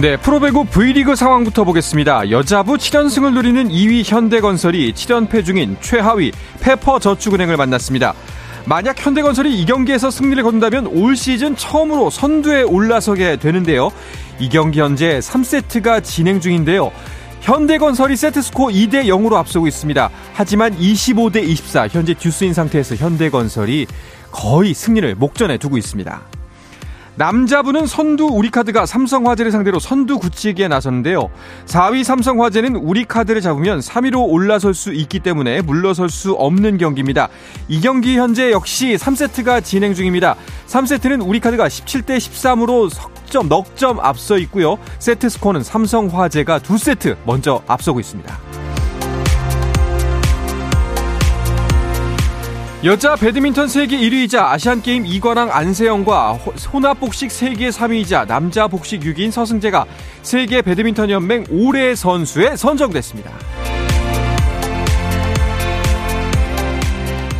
네, 프로배구 V리그 상황부터 보겠습니다. 여자부 7연승을 누리는 2위 현대건설이 7연패 중인 최하위 페퍼저축은행을 만났습니다. 만약 현대건설이 이 경기에서 승리를 거둔다면 올 시즌 처음으로 선두에 올라서게 되는데요. 이 경기 현재 3세트가 진행 중인데요. 현대건설이 세트스코어 2-0으로 앞서고 있습니다. 하지만 25-24 현재 듀스인 상태에서 현대건설이 거의 승리를 목전에 두고 있습니다. 남자부는 선두 우리카드가 삼성화재를 상대로 선두 굳히기에 나섰는데요. 4위 삼성화재는 우리카드를 잡으면 3위로 올라설 수 있기 때문에 물러설 수 없는 경기입니다. 이 경기 현재 역시 3세트가 진행 중입니다. 3세트는 우리카드가 17-13으로 넉점 앞서 있고요. 세트 스코어는 삼성화재가 2세트 먼저 앞서고 있습니다. 여자 배드민턴 세계 1위이자 아시안게임 2관왕 안세영과 혼합복식 세계 3위이자 남자 복식 6위인 서승재가 세계 배드민턴 연맹 올해 선수에 선정됐습니다.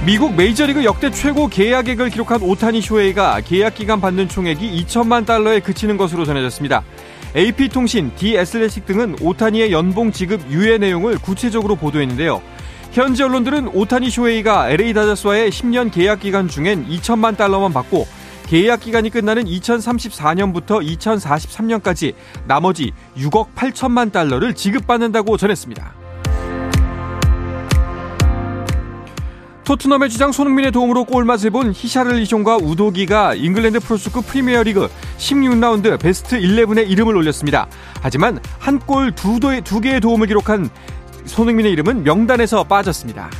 미국 메이저리그 역대 최고 계약액을 기록한 오타니 쇼헤이가 계약 기간 받는 총액이 2천만 달러에 그치는 것으로 전해졌습니다. AP통신, 디 애슬레틱 등은 오타니의 연봉 지급 유예 내용을 구체적으로 보도했는데요. 현지 언론들은 오타니 쇼헤이가 LA 다저스와의 10년 계약 기간 중엔 2천만 달러만 받고 계약 기간이 끝나는 2034년부터 2043년까지 나머지 6억 8천만 달러를 지급받는다고 전했습니다. 토트넘의 주장 손흥민의 도움으로 골맛을 본 히샤를리숑과 우도기가 잉글랜드 프로축구 프리미어리그 16라운드 베스트 11에 이름을 올렸습니다. 하지만 한 골 두 개의 도움을 기록한 손흥민의 이름은 명단에서 빠졌습니다.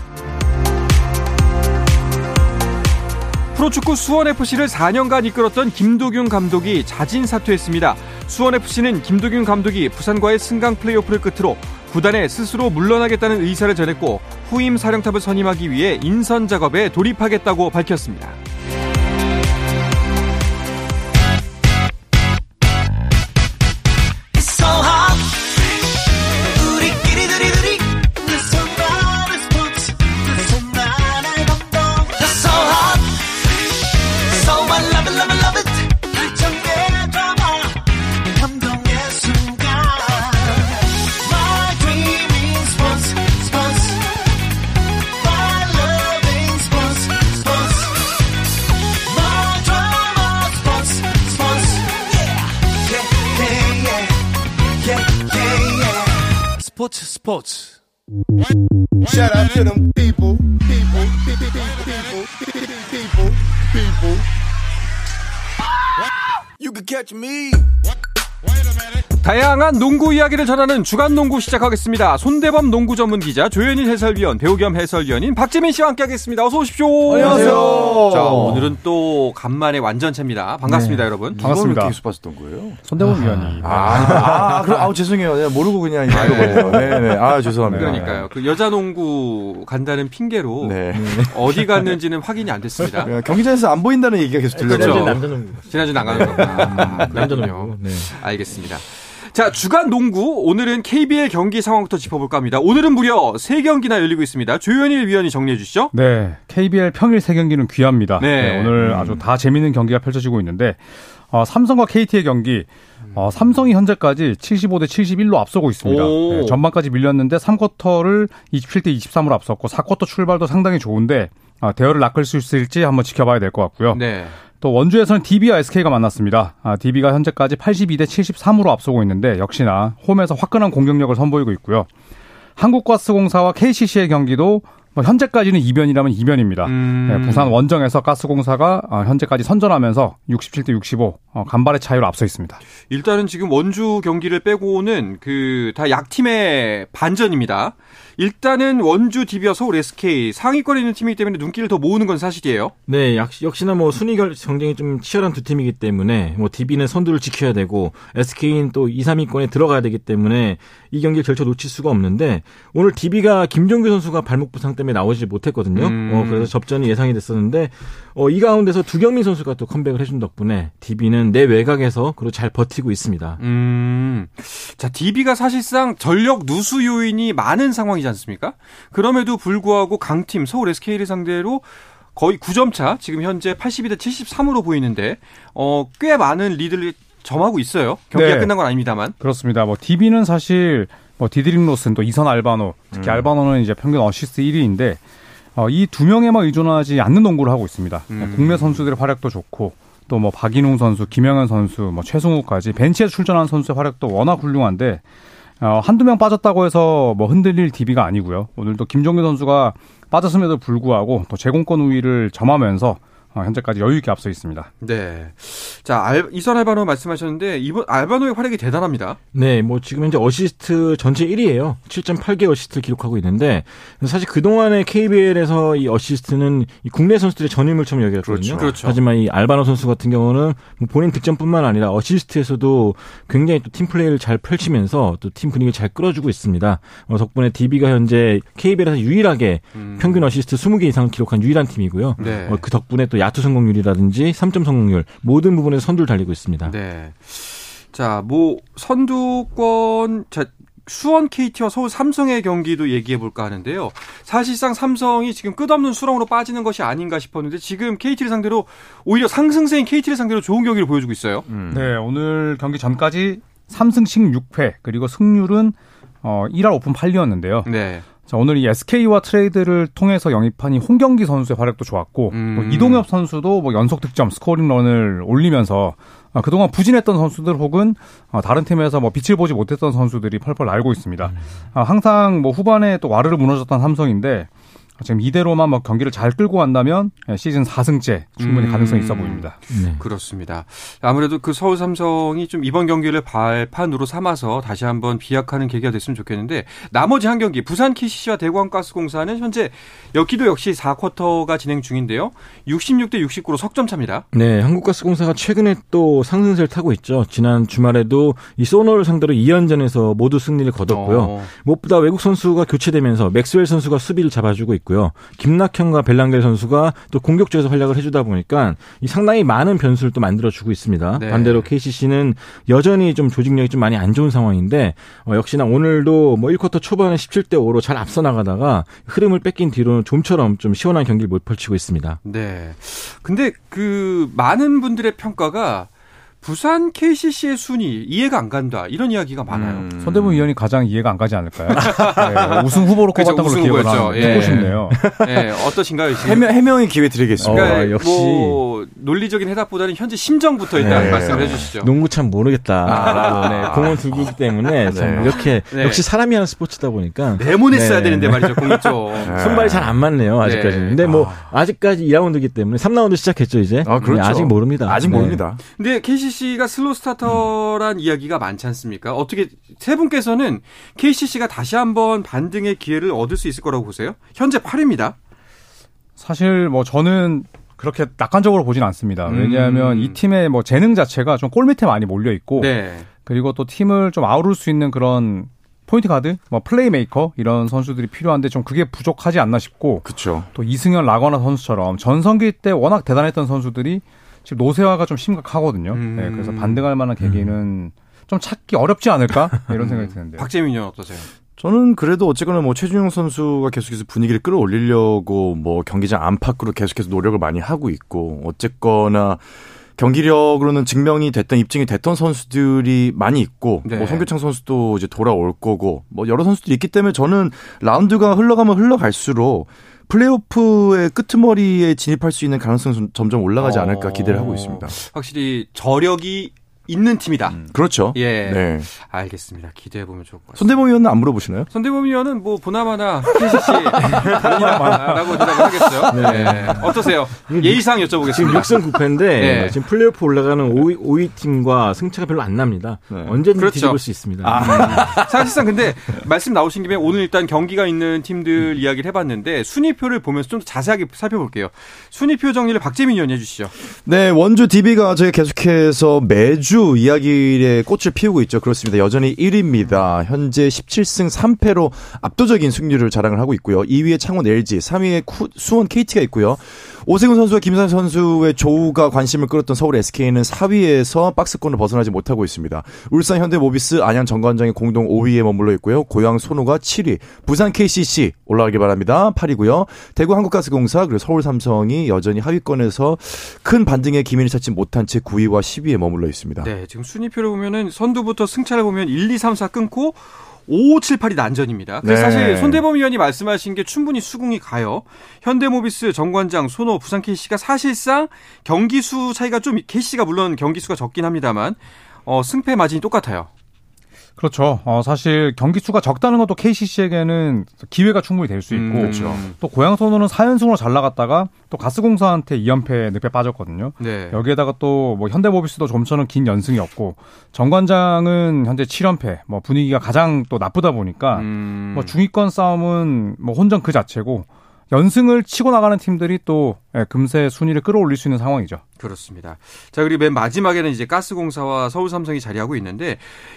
프로축구 수원FC를 4년간 이끌었던 김도균 감독이 자진 사퇴했습니다. 수원FC는 김도균 감독이 부산과의 승강 플레이오프를 끝으로 구단에 스스로 물러나겠다는 의사를 전했고 후임 사령탑을 선임하기 위해 인선 작업에 돌입하겠다고 밝혔습니다. 스포츠. Shout out to them people. You could catch me. 다양한 농구 이야기를 전하는 주간 농구 시작하겠습니다. 손대범 농구 전문 기자, 조현일 해설위원, 배우 겸 해설위원인 박재민 씨와 함께하겠습니다. 어서 오십시오. 안녕하세요. 자, 오늘은 또 간만에 완전체입니다. 반갑습니다, 네. 여러분. 반갑습니다. 누가 이렇게 수봤었던 거예요? 손대범 위원님. 죄송해요. 내가 모르고 그냥 읽어버려요. 네네. 아, 죄송합니다. 그러니까요. 그 여자 농구 간다는 핑계로 네. 어디 갔는지는 확인이 안 됐습니다. 경기장에서 안 보인다는 얘기가 계속 들렸죠. 지난주 남자 농구. 지난주 나가는 거구나. 남자 농구. 네. 알겠습니다. 자, 주간 농구 오늘은 KBL 경기 상황부터 짚어볼까 합니다. 오늘은 무려 3경기나 열리고 있습니다. 조현일 위원이 정리해 주시죠. 네, KBL 평일 3경기는 귀합니다. 네, 오늘 아주 다 재밌는 경기가 펼쳐지고 있는데 삼성과 KT의 경기 삼성이 현재까지 75-71로 앞서고 있습니다. 네, 전반까지 밀렸는데 3쿼터를 27-23으로 앞섰고 4쿼터 출발도 상당히 좋은데 대열을 낚을 수 있을지 한번 지켜봐야 될 것 같고요. 네. 또 원주에서는 DB와 SK가 만났습니다. DB가 현재까지 82-73으로 앞서고 있는데 역시나 홈에서 화끈한 공격력을 선보이고 있고요. 한국가스공사와 KCC의 경기도 현재까지는 2변이라면 2변입니다. 네, 부산 원정에서 가스공사가 현재까지 선전하면서 67-65 간발의 차이로 앞서 있습니다. 일단은 지금 원주 경기를 빼고는 다 약팀의 반전입니다. 일단은 원주, DB와 서울, SK 상위권에 있는 팀이기 때문에 눈길을 더 모으는 건 사실이에요. 네, 역시나 뭐 순위 경쟁이 좀 치열한 두 팀이기 때문에 뭐 DB는 선두를 지켜야 되고 SK는 또 2, 3위권에 들어가야 되기 때문에 이 경기를 절차 놓칠 수가 없는데 오늘 DB가 김종규 선수가 발목 부상 때문에 나오지 못했거든요. 그래서 접전이 예상이 됐었는데 이 가운데서 두경민 선수가 또 컴백을 해준 덕분에 DB는 내 외곽에서 그리고 잘 버티고 있습니다. 자, DB가 사실상 전력 누수 요인이 많은 상황이지 않습니까? 그럼에도 불구하고 강팀 서울 SK를 상대로 거의 9점 차, 지금 현재 82대 73으로 보이는데 꽤 많은 리드를 점하고 있어요. 경기가 끝난 건 아닙니다만. 그렇습니다. DB는 사실 디드릭 로슨, 또 이선 알바노, 특히 알바노는 이제 평균 어시스트 1위인데 이 두 명에만 의존하지 않는 농구를 하고 있습니다. 국내 선수들의 활약도 좋고 또 박인웅 선수, 김영현 선수, 최승우까지 벤치에 출전한 선수의 활약도 워낙 훌륭한데 한두 명 빠졌다고 해서 흔들릴 DB가 아니고요. 오늘도 김종규 선수가 빠졌음에도 불구하고 또 제공권 우위를 점하면서 현재까지 여유 있게 앞서 있습니다. 네, 자 이선 알바노 말씀하셨는데 이번 알바노의 활약이 대단합니다. 네, 지금 현재 어시스트 전체 1위예요. 7.8개 어시스트를 기록하고 있는데 사실 그 동안의 KBL에서 이 어시스트는 이 국내 선수들의 전유물처럼 여겨졌거든요. 그렇죠. 하지만 이 알바노 선수 같은 경우는 본인 득점뿐만 아니라 어시스트에서도 굉장히 또 팀 플레이를 잘 펼치면서 또 팀 분위기를 잘 끌어주고 있습니다. 덕분에 DB가 현재 KBL에서 유일하게 평균 어시스트 20개 이상을 기록한 유일한 팀이고요. 네. 그 덕분에 또 야투 성공률이라든지 3점 성공률 모든 부분에서 선두를 달리고 있습니다. 네. 자, 선두권 수원 KT와 서울 삼성의 경기도 얘기해볼까 하는데요. 사실상 삼성이 지금 끝없는 수렁으로 빠지는 것이 아닌가 싶었는데 지금 KT를 상대로 오히려 상승세인 KT를 상대로 좋은 경기를 보여주고 있어요. 네, 오늘 경기 전까지 3승 16패 그리고 승률은 1할 오픈 8리였는데요. 네. 자, 오늘 이 SK와 트레이드를 통해서 영입한 이 홍경기 선수의 활약도 좋았고 이동엽 선수도 연속 득점, 스코어링 런을 올리면서 그동안 부진했던 선수들 혹은 다른 팀에서 빛을 보지 못했던 선수들이 펄펄 날고 있습니다. 항상 후반에 또 와르르 무너졌던 삼성인데 지금 이대로만 경기를 잘 끌고 간다면 시즌 4승째 충분히 가능성이 있어 보입니다. 네. 그렇습니다. 아무래도 서울 삼성이 좀 이번 경기를 발판으로 삼아서 다시 한번 비약하는 계기가 됐으면 좋겠는데 나머지 한 경기 부산 KCC와 대구한가스공사는 현재 여기도 역시 4쿼터가 진행 중인데요. 66대 69로 석점 차입니다. 네, 한국가스공사가 최근에 또 상승세를 타고 있죠. 지난 주말에도 이 소노를 상대로 2연전에서 모두 승리를 거뒀고요. 무엇보다 외국 선수가 교체되면서 맥스웰 선수가 수비를 잡아주고 있고 김낙현과 벨랑겔 선수가 또 공격적에서 활약을 해주다 보니까 상당히 많은 변수를 또 만들어주고 있습니다. 네. 반대로 KCC는 여전히 좀 조직력이 좀 많이 안 좋은 상황인데 역시나 오늘도 1쿼터 초반에 17대 5로 잘 앞서 나가다가 흐름을 뺏긴 뒤로는 좀처럼 좀 시원한 경기를 못 펼치고 있습니다. 네. 근데 많은 분들의 평가가 부산 KCC의 순위 이해가 안 간다 이런 이야기가 많아요. 손대범 위원이 가장 이해가 안 가지 않을까요? 네, 우승 후보로 꼽았던 걸로 기억을 하고 싶네요. 예, 어떠신가요? 해명의 기회 드리겠습니다. 그러니까 역시 논리적인 해답보다는 현재 심정부터 일단 말씀을 해주시죠. 농구 참 모르겠다. 공을 들고 있기 때문에 참 이렇게 역시 사람이 하는 스포츠다 보니까 네모네 써야 되는데 말이죠. 공이 좀 손발이 잘 안 맞네요. 아직까지. 근데 아직까지 2라운드이기 때문에 3라운드 시작했죠 이제. 아, 그렇죠. 아직 모릅니다. 아직 모릅니다. 근데 KCC가 슬로우 스타터란 이야기가 많지 않습니까? 어떻게 세 분께서는 KCC가 다시 한번 반등의 기회를 얻을 수 있을 거라고 보세요? 현재 8위입니다. 사실 저는 그렇게 낙관적으로 보진 않습니다. 왜냐하면 이 팀의 재능 자체가 좀 골밑에 많이 몰려 있고, 그리고 또 팀을 좀 아우를 수 있는 그런 포인트 가드, 플레이메이커 이런 선수들이 필요한데 좀 그게 부족하지 않나 싶고, 그쵸. 또 이승현, 라거나 선수처럼 전성기 때 워낙 대단했던 선수들이 지금 노쇠화가 좀 심각하거든요. 네, 그래서 반등할 만한 계기는 좀 찾기 어렵지 않을까 이런 생각이 드는데요. 박재민 의원 어떠세요? 저는 그래도 어쨌거나 최준용 선수가 계속해서 분위기를 끌어올리려고 경기장 안팎으로 계속해서 노력을 많이 하고 있고 어쨌거나 경기력으로는 증명이 됐던 입증이 됐던 선수들이 많이 있고 손교창 선수도 이제 돌아올 거고 여러 선수들이 있기 때문에 저는 라운드가 흘러가면 흘러갈수록 플레이오프의 끄트머리에 진입할 수 있는 가능성은 점점 올라가지 않을까 기대를 하고 있습니다. 확실히 저력이 있는 팀이다. 그렇죠. 예. 네. 알겠습니다. 기대해 보면 좋을 것 같습니다. 손대범 위원은 안 물어보시나요? 손대범 위원은 뭐 보나마나 KCC 라고 대답을 하겠어요. 네. 네. 어떠세요? 예의상 여쭤보겠습니다. 지금 6승 9패인데 네. 지금 플레이오프 올라가는 5위 팀과 승차가 별로 안 납니다. 네. 언제든지 그렇죠. 뒤집을 수 있습니다. 아. 사실상 근데 말씀 나오신 김에 오늘 일단 경기가 있는 팀들 이야기를 해봤는데 순위표를 보면서 좀 더 자세하게 살펴볼게요. 순위표 정리를 박재민 위원이 해주시죠. 네. 원주 DB가 저희 계속해서 매주 이야기의 꽃을 피우고 있죠. 그렇습니다. 여전히 1위입니다. 현재 17승 3패로 압도적인 승률을 자랑을 하고 있고요. 2위에 창원 LG, 3위에 수원 KT가 있고요. 오세훈 선수와 김상 선수의 조우가 관심을 끌었던 서울 SK는 4위에서 박스권을 벗어나지 못하고 있습니다. 울산 현대모비스, 안양 정관장이 공동 5위에 머물러 있고요. 고양 손호가 7위, 부산 KCC 올라가길 바랍니다. 8위고요. 대구 한국가스공사 그리고 서울 삼성이 여전히 하위권에서 큰 반등의 기미를 찾지 못한 채 9위와 10위에 머물러 있습니다. 네, 지금 순위표를 보면은 선두부터 승차를 보면 1, 2, 3, 4 끊고 5, 7, 8이 난전입니다. 그래서 네. 사실 손대범 위원이 말씀하신 게 충분히 수긍이 가요. 현대모비스, 정관장, 손호, 부산 KCC가 사실상 경기수 차이가 좀 KCC가 물론 경기수가 적긴 합니다만 승패 마진이 똑같아요. 그렇죠. 사실 경기수가 적다는 것도 KCC에게는 기회가 충분히 될 수 있고 그렇죠. 또 고양 선호는 4연승으로 잘 나갔다가 또 가스공사한테 2연패 늪에 빠졌거든요. 네. 여기에다가 또 뭐 현대모비스도 좀처럼 긴 연승이었고 정관장은 현재 7연패 뭐 분위기가 가장 또 나쁘다 보니까 뭐 중위권 싸움은 뭐 혼전 그 자체고 연승을 치고 나가는 팀들이 또 금세 순위를 끌어올릴 수 있는 상황이죠. 그렇습니다. 자, 그리고 맨 마지막에는 이제 가스공사와 서울삼성이 자리하고 있는데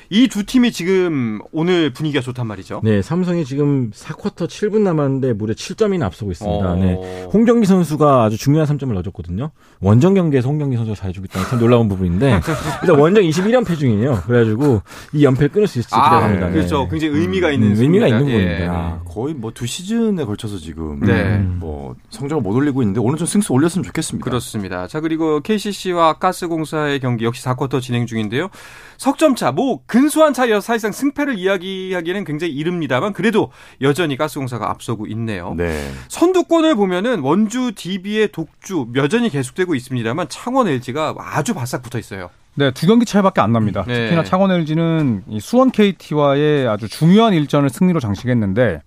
이 두 팀이 지금 오늘 분위기가 좋단 말이죠. 네, 삼성이 지금 4쿼터 7분 남았는데 무려 7점이나 앞서고 있습니다. 네, 홍경기 선수가 아주 중요한 3점을 넣어줬거든요. 원정 경기에서 홍경기 선수가 잘해주고 있다는 참 놀라운 부분인데 일단 원정 21연패 중이에요. 그래가지고 이 연패를 끊을 수 있을지 기대됩니다. 네. 그렇죠. 굉장히 의미가 있는 의미가 있는 부분인데 거의 뭐 두 시즌에 걸쳐서 지금 네. 뭐 성적을 못 올리고 있는데 오늘 좀 승수 올렸으면 좋겠습니다. 그렇습니다. 자, 그리고 KCC와 가스공사의 경기 역시 4쿼터 진행 중인데요. 석점차, 뭐 근소한 차이여서 사실상 승패를 이야기하기에는 굉장히 이릅니다만 그래도 여전히 가스공사가 앞서고 있네요. 네. 선두권을 보면은 원주 DB의 독주 여전히 계속되고 있습니다만 창원 LG가 아주 바싹 붙어 있어요. 네, 두 경기 차이밖에 안 납니다. 네. 특히나 창원 LG는 이 수원 KT와의 아주 중요한 일전을 승리로 장식했는데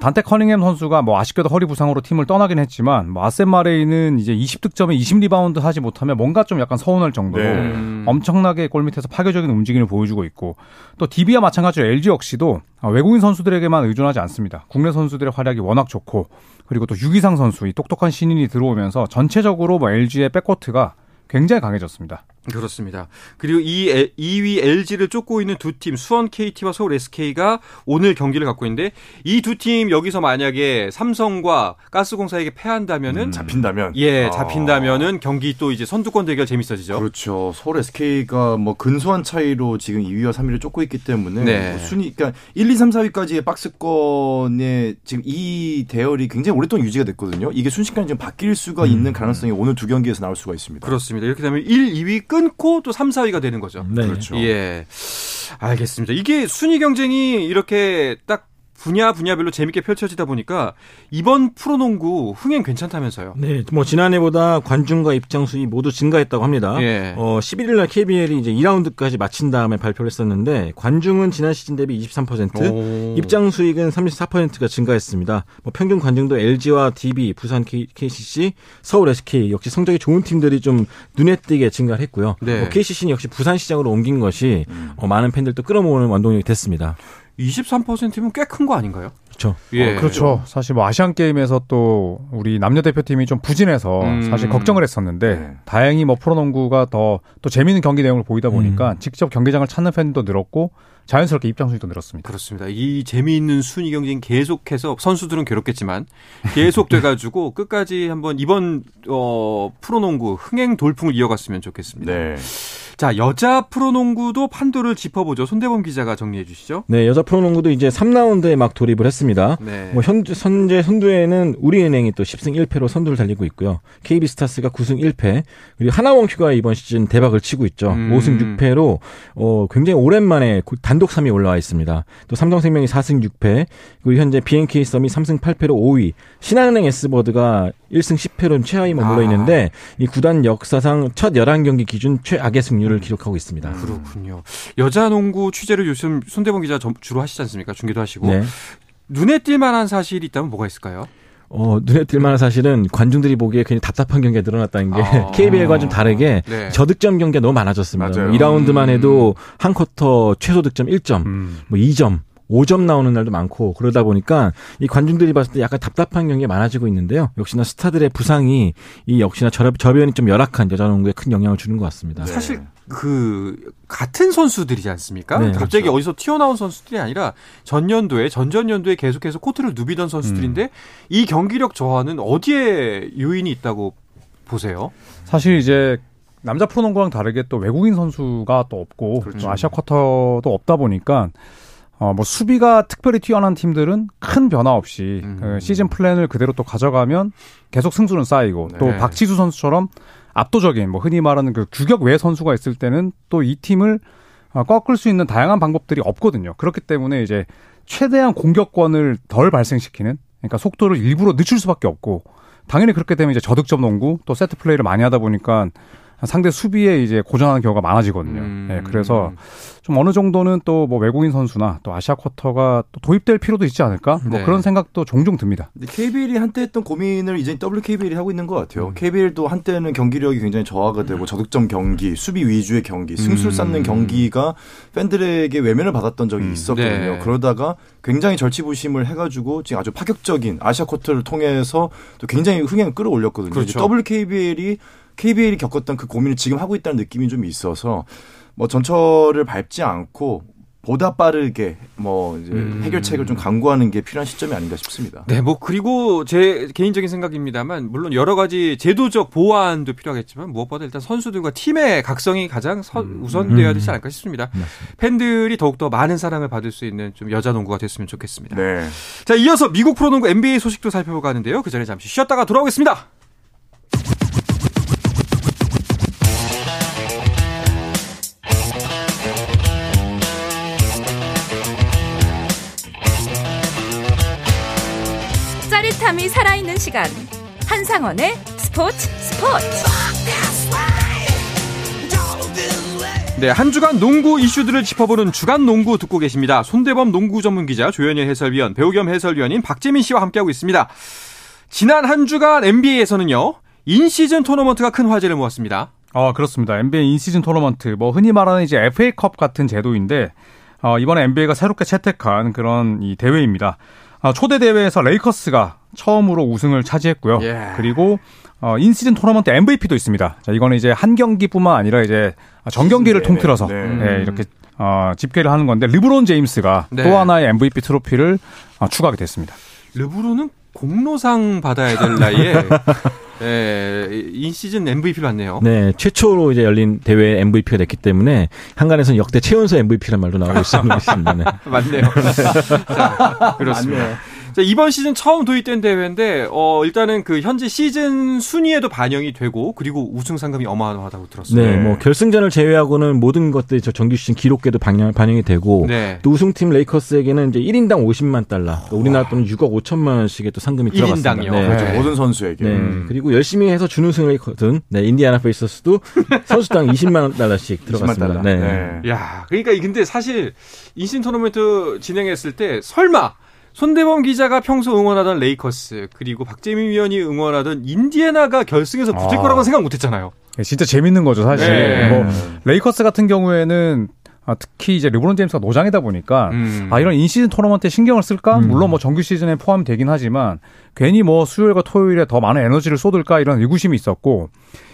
단테 커닝햄 선수가 뭐 아쉽게도 허리 부상으로 팀을 떠나긴 했지만 뭐 아셈 마레이는 이제 20득점에 20리바운드 하지 못하면 뭔가 좀 약간 서운할 정도로 네. 엄청나게 골 밑에서 파괴적인 움직임을 보여주고 있고 또 DB와 마찬가지로 LG 역시도 외국인 선수들에게만 의존하지 않습니다. 국내 선수들의 활약이 워낙 좋고 그리고 또 유기상 선수 이 똑똑한 신인이 들어오면서 전체적으로 뭐 LG의 백코트가 굉장히 강해졌습니다. 그렇습니다. 그리고 이 2위 LG를 쫓고 있는 두 팀 수원 KT와 서울 SK가 오늘 경기를 갖고 있는데 이 두 팀 여기서 만약에 삼성과 가스공사에게 패한다면은 잡힌다면 예 잡힌다면은 경기 또 이제 선두권 대결 재밌어지죠. 그렇죠. 서울 SK가 뭐 근소한 차이로 지금 2위와 3위를 쫓고 있기 때문에 네. 뭐 순위 그러니까 1, 2, 3, 4위까지의 박스권에 지금 이 대열이 굉장히 오랫동안 유지가 됐거든요. 이게 순식간에 지금 바뀔 수가 있는 가능성이 오늘 두 경기에서 나올 수가 있습니다. 그렇습니다. 이렇게 되면 1, 2위 끊고 또 3, 4위가 되는 거죠. 네. 그렇죠. 예. 알겠습니다. 이게 순위 경쟁이 이렇게 딱 분야별로 재밌게 펼쳐지다 보니까 이번 프로농구 흥행 괜찮다면서요. 네. 뭐 지난해보다 관중과 입장 수입 모두 증가했다고 합니다. 예. 11일 날 KBL이 이제 2라운드까지 마친 다음에 발표를 했었는데 관중은 지난 시즌 대비 23%, 입장 수익은 34%가 증가했습니다. 뭐 평균 관중도 LG와 DB, 부산 KCC, 서울 SK 역시 성적이 좋은 팀들이 좀 눈에 띄게 증가를 했고요. 네. KCC는 역시 부산 시장으로 옮긴 것이 많은 팬들도 끌어모으는 원동력이 됐습니다. 23%면 꽤 큰 거 아닌가요? 그렇죠. 예. 그렇죠. 사실 뭐 아시안 게임에서 또 우리 남녀 대표팀이 좀 부진해서 사실 걱정을 했었는데 다행히 뭐 프로농구가 더 또 재미있는 경기 내용을 보이다 보니까 직접 경기장을 찾는 팬도 늘었고 자연스럽게 입장 수익도 늘었습니다. 그렇습니다. 이 재미있는 순위 경쟁 계속해서 선수들은 괴롭겠지만 계속 돼가지고 끝까지 한번 이번 프로농구 흥행 돌풍을 이어갔으면 좋겠습니다. 네. 자, 여자 프로농구도 판도를 짚어보죠. 손대범 기자가 정리해 주시죠. 네, 여자 프로농구도 이제 3라운드에 막 돌입을 했습니다. 네. 뭐 현재 선두에는 우리은행이 또 10승 1패로 선두를 달리고 있고요. KB스타스가 9승 1패, 그리고 하나원큐가 이번 시즌 대박을 치고 있죠. 5승 6패로 굉장히 오랜만에 단독 3위 올라와 있습니다. 또 삼성생명이 4승 6패, 그리고 현재 BNK썸이 3승 8패로 5위, 신한은행 S버드가 1승 10패로 최하위 머물러 있는데 이 구단 역사상 첫 11경기 기준 최악의 승률을 기록하고 있습니다. 그렇군요. 여자 농구 취재를 요즘 손대범 기자 주로 하시지 않습니까? 중계도 하시고. 네. 눈에 띌 만한 사실이 있다면 뭐가 있을까요? 눈에 띌 만한 사실은 관중들이 보기에 굉장히 답답한 경기가 늘어났다는 게 KBL과 좀 다르게 네. 저득점 경기가 너무 많아졌습니다. 맞아요. 2라운드만 해도 한 쿼터 최소 득점 1점, 뭐 2점 5점 나오는 날도 많고 그러다 보니까 이 관중들이 봤을 때 약간 답답한 경기가 많아지고 있는데요. 역시나 스타들의 부상이 이 역시나 저변이 좀 열악한 여자농구에 큰 영향을 주는 것 같습니다. 네. 사실 같은 선수들이지 않습니까? 네, 갑자기 그렇죠. 어디서 튀어나온 선수들이 아니라 전전년도에 계속해서 코트를 누비던 선수들인데 이 경기력 저하는 어디에 요인이 있다고 보세요? 사실 이제 남자 프로농구랑 다르게 또 외국인 선수가 또 없고 그렇죠. 또 아시아 쿼터도 없다 보니까 뭐 수비가 특별히 뛰어난 팀들은 큰 변화 없이 그 시즌 플랜을 그대로 또 가져가면 계속 승수는 쌓이고 네. 또 박지수 선수처럼 압도적인 뭐 흔히 말하는 그 규격 외 선수가 있을 때는 또 이 팀을 꺾을 수 있는 다양한 방법들이 없거든요. 그렇기 때문에 이제 최대한 공격권을 덜 발생시키는 그러니까 속도를 일부러 늦출 수밖에 없고 당연히 그렇게 되면 이제 저득점 농구 또 세트 플레이를 많이 하다 보니까 상대 수비에 이제 고전하는 경우가 많아지거든요. 네, 그래서 좀 어느 정도는 또 뭐 외국인 선수나 또 아시아 쿼터가 또 도입될 필요도 있지 않을까? 뭐 네. 그런 생각도 종종 듭니다. KBL이 한때 했던 고민을 이제 WKBL이 하고 있는 것 같아요. KBL도 한때는 경기력이 굉장히 저하가 되고 저득점 경기, 수비 위주의 경기, 승수를 쌓는 경기가 팬들에게 외면을 받았던 적이 있었거든요. 네. 그러다가 굉장히 절치부심을 해가지고 지금 아주 파격적인 아시아 쿼터를 통해서 또 굉장히 흥행을 끌어올렸거든요. 그렇죠. KBL이 겪었던 그 고민을 지금 하고 있다는 느낌이 좀 있어서 뭐 전철을 밟지 않고 보다 빠르게 뭐 이제 해결책을 좀 강구하는 게 필요한 시점이 아닌가 싶습니다. 네, 뭐 그리고 제 개인적인 생각입니다만 물론 여러 가지 제도적 보완도 필요하겠지만 무엇보다 일단 선수들과 팀의 각성이 가장 우선되어야 되지 않을까 싶습니다. 팬들이 더욱더 많은 사랑을 받을 수 있는 좀 여자 농구가 됐으면 좋겠습니다. 네. 자, 이어서 미국 프로농구 NBA 소식도 살펴보고 하는데요. 그 전에 잠시 쉬었다가 돌아오겠습니다. 삶이 살아있는 시간 한상원의 스포츠. 네, 한 주간 농구 이슈들을 짚어보는 주간 농구 듣고 계십니다. 손대범 농구 전문기자, 조현일 해설위원, 배우 겸 해설위원인 박재민 씨와 함께하고 있습니다. 지난 한 주간 NBA에서는요 인시즌 토너먼트가 큰 화제를 모았습니다. 그렇습니다. NBA 인시즌 토너먼트 뭐 흔히 말하는 이제 FA컵 같은 제도인데 이번에 NBA가 새롭게 채택한 그런 이 대회입니다. 초대 대회에서 레이커스가 처음으로 우승을 차지했고요. 예. 그리고 인시즌 토너먼트 MVP도 있습니다. 자, 이거는 이제 한 경기뿐만 아니라 이제 전 경기를 통틀어서 네, 이렇게 집계를 하는 건데 르브론 제임스가 네. 또 하나의 MVP 트로피를 추가하게 됐습니다. 르브론은 공로상 받아야 될 나이에 인시즌 MVP를 받네요. 네, 최초로 이제 열린 대회 MVP가 됐기 때문에 한간에서는 역대 최연소 MVP라는 말도 나오고 있습니다. 네. 맞네요. 자, 그렇습니다. 맞네요. 자, 이번 시즌 처음 도입된 대회인데 일단은 그 현재 시즌 순위에도 반영이 되고 그리고 우승 상금이 어마어마하다고 들었어요. 네, 뭐 결승전을 제외하고는 모든 것들이 저 정규 시즌 기록에도 반영이 되고 네. 또 우승팀 레이커스에게는 이제 1인당 50만 달러, 또 우리나라 돈은 6억 5천만 원씩의 또 상금이 들어갔습니다. 1인당요. 네. 그렇죠. 모든 선수에게. 네. 그리고 열심히 해서 준우승을 거둔 인디애나 페이서스도 선수당 20만 달러씩 들어갔습니다. 20만 달러. 네. 네. 야, 그러니까 근데 사실 인신 토너먼트 진행했을 때 설마 손대범 기자가 평소 응원하던 레이커스 그리고 박재민 위원이 응원하던 인디애나가 결승에서 붙을 거라고는 생각 못했잖아요. 진짜 재밌는 거죠 사실. 네. 뭐 레이커스 같은 경우에는 특히 이제 르브론 제임스가 노장이다 보니까 이런 인시즌 토너먼트에 신경을 쓸까? 물론 뭐 정규 시즌에 포함되긴 하지만 괜히 뭐 수요일과 토요일에 더 많은 에너지를 쏟을까 이런 의구심이 있었고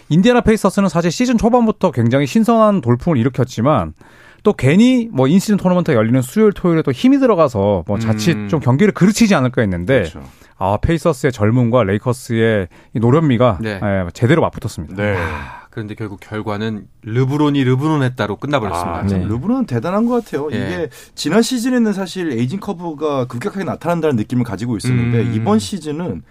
인디애나 페이서스는 사실 시즌 초반부터 굉장히 신선한 돌풍을 일으켰지만. 또 괜히 뭐 인시즌 토너먼트가 열리는 수요일 토요일에 또 힘이 들어가서 뭐 자칫 좀 경기를 그르치지 않을까 했는데 그렇죠. 페이서스의 젊음과 레이커스의 이 노련미가 네. 제대로 맞붙었습니다. 네. 그런데 결국 결과는 르브론이 르브론했다로 끝나버렸습니다. 네. 르브론은 대단한 것 같아요. 예. 이게 지난 시즌에는 사실 에이징 커브가 급격하게 나타난다는 느낌을 가지고 있었는데 이번 시즌은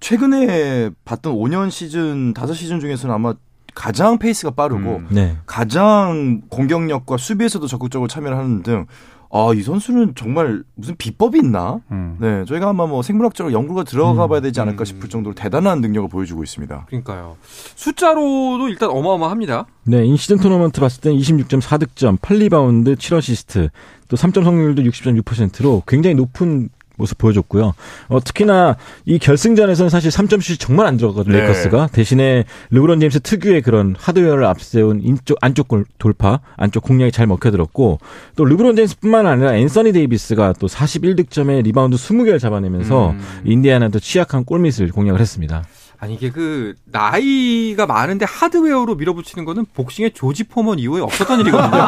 최근에 봤던 5년 시즌 5시즌 중에서는 아마 가장 페이스가 빠르고 네. 가장 공격력과 수비에서도 적극적으로 참여를 하는 등 아, 이 선수는 정말 무슨 비법이 있나? 네, 저희가 아마 뭐 생물학적으로 연구가 들어가 봐야 되지 않을까 싶을 정도로 대단한 능력을 보여주고 있습니다. 그러니까요. 숫자로도 일단 어마어마합니다. 네, 인시즌 토너먼트 봤을 땐 26.4득점, 8리바운드, 7어시스트, 또 3점 성공률도 60.6%로 굉장히 높은 모습 보여줬고요. 특히나 이 결승전에서는 사실 3점슛이 정말 안 들어가거든요. 네. 레이커스가 대신에 르브론 제임스 특유의 그런 하드웨어를 앞세운 안쪽 돌파, 안쪽 공략이 잘 먹혀들었고, 또 르브론 제임스뿐만 아니라 앤서니 데이비스가 또 41득점에 리바운드 20개를 잡아내면서 인디애나도 취약한 골밑을 공략을 했습니다. 아니, 이게 그 나이가 많은데 하드웨어로 밀어붙이는 거는 복싱의 조지 포먼 이후에 없었던 일이거든요.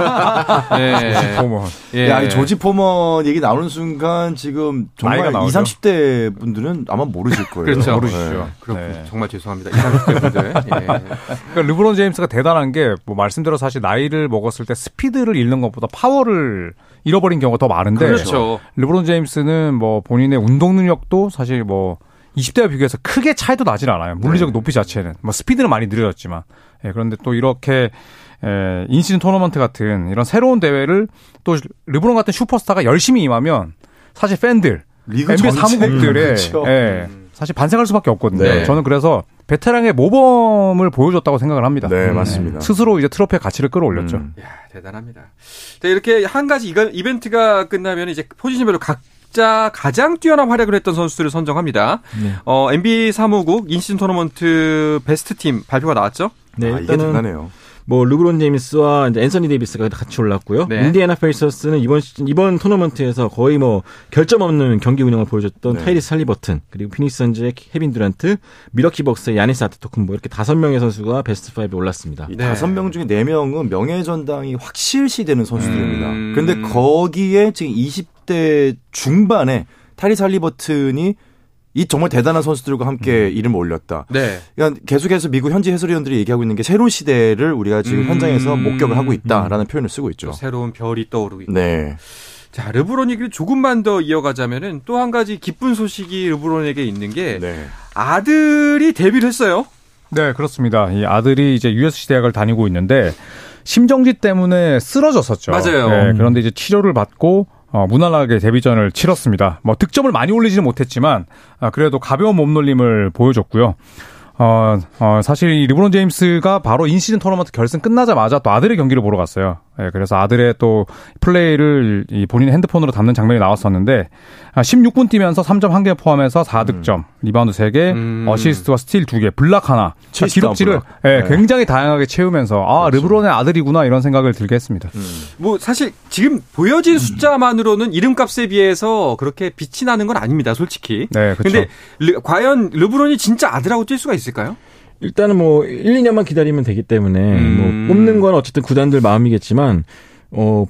네. 조지 포먼. 예. 야, 조지 포먼 얘기 나오는 순간 지금 정말 20, 30대 분들은 아마 모르실 거예요. 그렇죠. 모르시죠. 네. 네. 정말 죄송합니다. 20, 30대 분들. 예. 그러니까 르브론 제임스가 대단한 게 뭐 말씀대로 사실 나이를 먹었을 때 스피드를 잃는 것보다 파워를 잃어버린 경우가 더 많은데. 그렇죠. 르브론 제임스는 뭐 본인의 운동 능력도 사실 뭐 20대와 비교해서 크게 차이도 나질 않아요. 물리적 높이 자체는. 뭐 스피드는 많이 느려졌지만. 예, 그런데 또 이렇게 인시즌 토너먼트 같은 이런 새로운 대회를 또 르브론 같은 슈퍼스타가 열심히 임하면 사실 팬들, 리그 NBA 사무국들의 그렇죠. 예, 사실 반색할 수밖에 없거든요. 네. 저는 그래서 베테랑의 모범을 보여줬다고 생각을 합니다. 네, 맞습니다. 스스로 이제 트로피의 가치를 끌어올렸죠. 이야, 대단합니다. 자, 이렇게 한 가지 이벤트가 끝나면 이제 포지션별로 각 자, 가장 뛰어난 활약을 했던 선수들을 선정합니다. 네. NBA 사무국 인시즌 토너먼트 베스트 팀 발표가 나왔죠? 네, 아, 이게 대단하네요. 뭐 르브론 제임스와 이제 앤서니 데이비스가 같이 올랐고요. 네. 인디애나 페이서스는 이번 토너먼트에서 거의 뭐 결점 없는 경기 운영을 보여줬던 네. 타이리스 할리버튼, 그리고 피닉스 선즈의 헤빈 듀란트, 밀워키 벅스의 야니스 아테토쿤보 이렇게 5명의 선수가 베스트 5에 올랐습니다. 이 5명 중에 4명은 명예 전당이 확실시 되는 선수들입니다. 근데 거기에 지금 20대 중반에 타이리스 할리버튼이 이 정말 대단한 선수들과 함께 이름을 올렸다. 네. 그러니까 계속해서 미국 현지 해설위원들이 얘기하고 있는 게 새로운 시대를 우리가 지금 현장에서 목격을 하고 있다라는 표현을 쓰고 있죠. 새로운 별이 떠오르고 있다. 네. 자, 르브론 얘기를 조금만 더 이어가자면은 또 한 가지 기쁜 소식이 르브론에게 있는 게 네. 아들이 데뷔를 했어요. 네, 그렇습니다. 이 아들이 이제 USC 대학을 다니고 있는데 심정지 때문에 쓰러졌었죠. 맞아요. 네, 그런데 이제 치료를 받고 무난하게 데뷔전을 치렀습니다. 뭐 득점을 많이 올리지는 못했지만 그래도 가벼운 몸놀림을 보여줬고요. 사실 이 르브론 제임스가 바로 인시즌 토너먼트 결승 끝나자마자 또 아들의 경기를 보러 갔어요. 예, 그래서 아들의 또 플레이를 이 본인의 핸드폰으로 담는 장면이 나왔었는데 16분 뛰면서 3점 1개 포함해서 4득점, 리바운드 3개, 어시스트와 스틸 2개, 블락 하나. 기록지를 예, 네. 굉장히 다양하게 채우면서 아, 그렇죠. 르브론의 아들이구나 이런 생각을 들게 했습니다. 뭐 사실 지금 보여진 숫자만으로는 이름값에 비해서 그렇게 빛이 나는 건 아닙니다. 솔직히. 네, 그런데 그렇죠. 과연 르브론이 진짜 아들하고 뛸 수가 있을까요? 일단은 뭐 1, 2년만 기다리면 되기 때문에 뭐 뽑는 건 어쨌든 구단들 마음이겠지만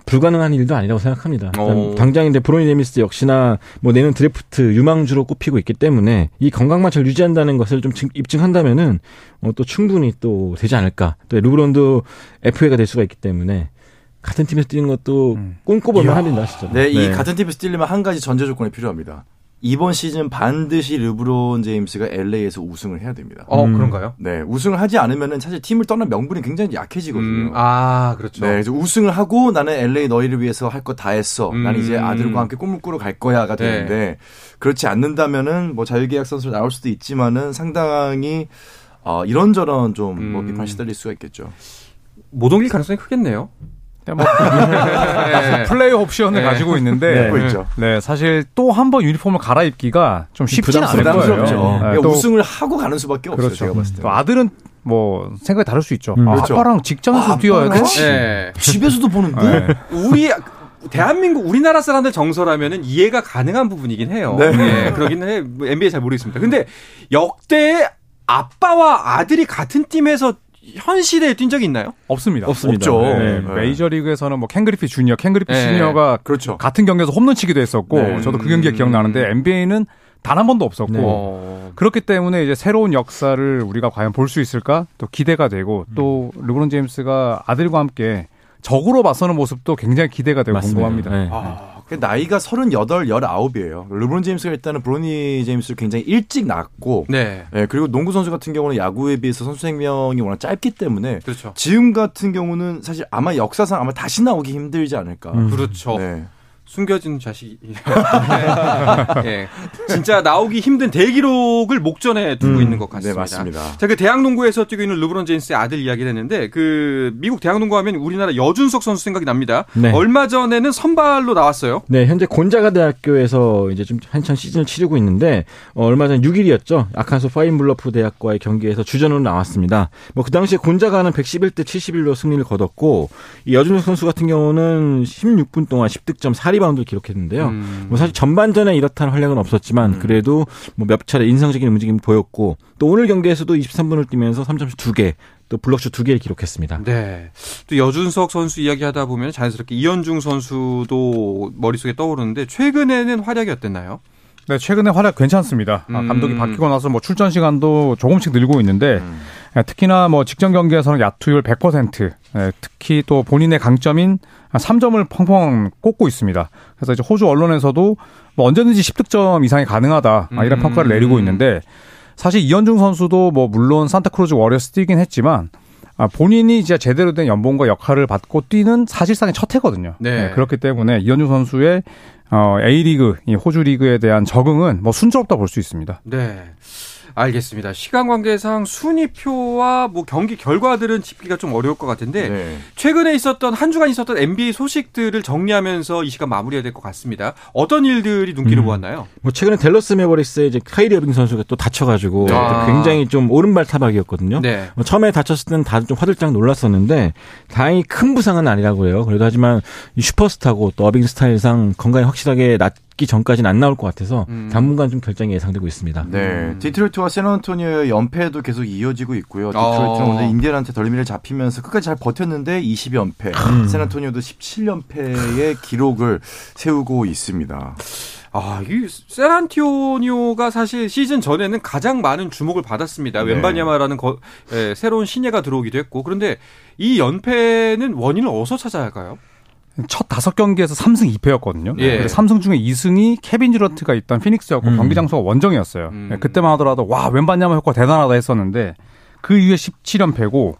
불가능한 일도 아니라고 생각합니다. 당장인데 브로니 데미스 역시나 뭐 내년 드래프트 유망주로 꼽히고 있기 때문에 이 건강만 잘 유지한다는 것을 좀 입증한다면은 또 충분히 또 되지 않을까. 또 르브론도 FA가 될 수가 있기 때문에 같은 팀에서 뛰는 것도 꿈꿔보면 합니다, 진짜. 네, 이 같은 팀에서 뛰려면 한 가지 전제 조건이 필요합니다. 이번 시즌 반드시 르브론 제임스가 LA에서 우승을 해야 됩니다. 그런가요? 네, 우승을 하지 않으면은 사실 팀을 떠난 명분이 굉장히 약해지거든요. 아, 그렇죠. 네, 그래서 우승을 하고 나는 LA 너희를 위해서 할 거 다 했어. 나는 이제 아들과 함께 꿈을 꾸러 갈 거야가 되는데 그렇지 않는다면은 뭐 자유계약 선수로 나올 수도 있지만은 상당히 이런저런 좀 뭐 비판 시달릴 수가 있겠죠. 못 옮길 가능성이 크겠네요. 플레이 옵션을 가지고 있는데 네, 사실 또 한 번 유니폼을 갈아입기가 좀 쉽지는 않을 거예요. 네, 또 우승을 하고 가는 수밖에 없어요. 제가 봤을 때. 또 아들은 뭐 생각이 다를 수 있죠. 그렇죠. 아빠랑 직장에서 뛰어야 돼? 네. 집에서도 보는데? 우리 대한민국 우리나라 사람들 정서라면은 이해가 가능한 부분이긴 해요. 네. 네, 그러긴 해. NBA 잘 모르겠습니다. 근데 역대 아빠와 아들이 같은 팀에서 현 시대에 뛴 적이 있나요? 없습니다. 없죠. 네. 네. 메이저리그에서는 뭐 캥그리피 주니어, 캥그리피 시니어가 그렇죠. 같은 경기에서 홈런치기도 했었고 저도 그 경기가 기억나는데 NBA는 단 한 번도 없었고 그렇기 때문에 이제 새로운 역사를 우리가 과연 볼 수 있을까 또 기대가 되고 또 르브론 제임스가 아들과 함께 적으로 맞서는 모습도 굉장히 기대가 되고 맞습니다. 궁금합니다. 네. 아, 나이가 38, 19이에요. 르브론 제임스가 일단은 브로니 제임스를 굉장히 일찍 낳았고 네, 그리고 농구 선수 같은 경우는 야구에 비해서 선수 생명이 워낙 짧기 때문에 그렇죠. 지금 같은 경우는 사실 아마 역사상 아마 다시 나오기 힘들지 않을까. 그렇죠. 네. 숨겨진 자식이. 네. 진짜 나오기 힘든 대기록을 목전에 두고 있는 것 같습니다. 네, 맞습니다. 자, 그 대학농구에서 뛰고 있는 르브론 제임스의 아들 이야기를 했는데, 그 미국 대학농구 하면 우리나라 여준석 선수 생각이 납니다. 네. 얼마 전에는 선발로 나왔어요. 네, 현재 곤자가 대학교에서 이제 좀 한창 시즌을 치르고 있는데, 얼마 전 6일이었죠. 아칸소 파인블러프 대학과의 경기에서 주전으로 나왔습니다. 뭐 그 당시에 곤자가는 111대 71로 승리를 거뒀고, 이 여준석 선수 같은 경우는 16분 동안 10득점 4리 바운드를 기록했는데요. 뭐 사실 전반전에 이렇다는 활약은 없었지만 그래도 뭐 몇 차례 인상적인 움직임을 보였고, 또 오늘 경기에서도 23분을 뛰면서 3점슛 2개, 또 블록슛 2개를 기록했습니다. 네. 또 여준석 선수 이야기하다 보면 자연스럽게 이현중 선수도 머릿속에 떠오르는데, 최근에는 활약이 어땠나요? 네, 최근에 활약 괜찮습니다. 감독이 바뀌고 나서 뭐 출전 시간도 조금씩 늘고 있는데, 특히나 뭐 직전 경기에서는 야투율 100%, 예, 특히 또 본인의 강점인 3점을 펑펑 꽂고 있습니다. 그래서 이제 호주 언론에서도 뭐 언제든지 10득점 이상이 가능하다, 이런 평가를 내리고 있는데, 사실 이현중 선수도 뭐 물론 산타크루즈 워리어스 뛰긴 했지만, 본인이 이제 제대로 된 연봉과 역할을 받고 뛰는 사실상의 첫 해거든요. 네. 네, 그렇기 때문에 이현중 선수의 A리그, 이 호주 리그에 대한 적응은 뭐 순조롭다 볼 수 있습니다. 네. 알겠습니다. 시간 관계상 순위표와 뭐 경기 결과들은 짚기가 좀 어려울 것 같은데, 네. 최근에 있었던, 한 주간 있었던 NBA 소식들을 정리하면서 이 시간 마무리해야 될 것 같습니다. 어떤 일들이 눈길을 모았나요? 뭐 최근에 댈러스 매버릭스의 이제 카이리 어빙 선수가 또 다쳐가지고 굉장히 좀 오른발 타박이었거든요. 네. 뭐 처음에 다쳤을 때는 다들 좀 화들짝 놀랐었는데, 다행히 큰 부상은 아니라고 해요. 그래도 하지만 이 슈퍼스타고 또 어빙 스타일상 건강이 확실하게 낫기 전까지는 안 나올 것 같아서 당분간 좀 결정이 예상되고 있습니다. 네, 디트로이트와 샌안토니오의 연패도 계속 이어지고 있고요. 디트로이트는 오늘 인디애나한테 덜미를 잡히면서 끝까지 잘 버텼는데 20연패, 샌안토니오도 17연패의 기록을 세우고 있습니다. 아, 이 샌안토니오가 사실 시즌 전에는 가장 많은 주목을 받았습니다. 네. 웬바냐마라는 새로운 신예가 들어오기도 했고, 그런데 이 연패는 원인을 어디서 찾아갈까요? 첫 5경기에서 3승 2패였거든요. 예. 3승 중에 2승이 케빈 듀런트가 있던 피닉스였고 경기 장소가 원정이었어요. 그때만 하더라도 와, 웬반야마 효과 대단하다 했었는데, 그 이후에 17연패고,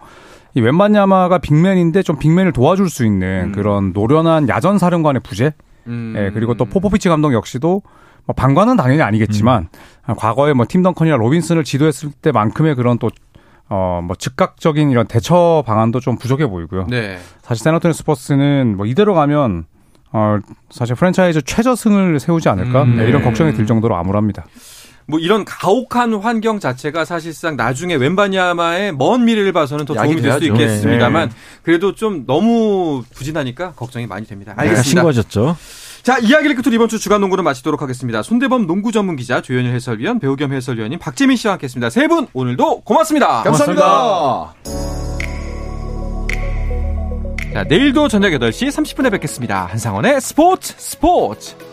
이 웬반야마가 빅맨인데 좀 빅맨을 도와줄 수 있는 그런 노련한 야전 사령관의 부재, 예, 그리고 또 포포비치 감독 역시도 뭐 방관은 당연히 아니겠지만 과거에 뭐 팀 덩컨이나 로빈슨을 지도했을 때만큼의 그런 또 뭐 즉각적인 이런 대처 방안도 좀 부족해 보이고요. 네. 사실 샌안토니오 스퍼스는 뭐 이대로 가면 사실 프랜차이즈 최저승을 세우지 않을까? 네, 이런 걱정이 들 정도로 암울합니다. 뭐 이런 가혹한 환경 자체가 사실상 나중에 웬바냐마의 먼 미래를 봐서는 더 도움이 될 수 있겠습니다만, 네. 그래도 좀 너무 부진하니까 걱정이 많이 됩니다. 알겠습니다. 네, 신고하셨죠? 자, 이야기를 끝으로 이번 주 주간 농구를 마치도록 하겠습니다. 손대범 농구 전문 기자, 조현일 해설위원, 배우 겸 해설위원인 박재민 씨와 함께했습니다. 세 분 오늘도 고맙습니다. 감사합니다. 자, 내일도 저녁 8시 30분에 뵙겠습니다. 한상원의 스포츠.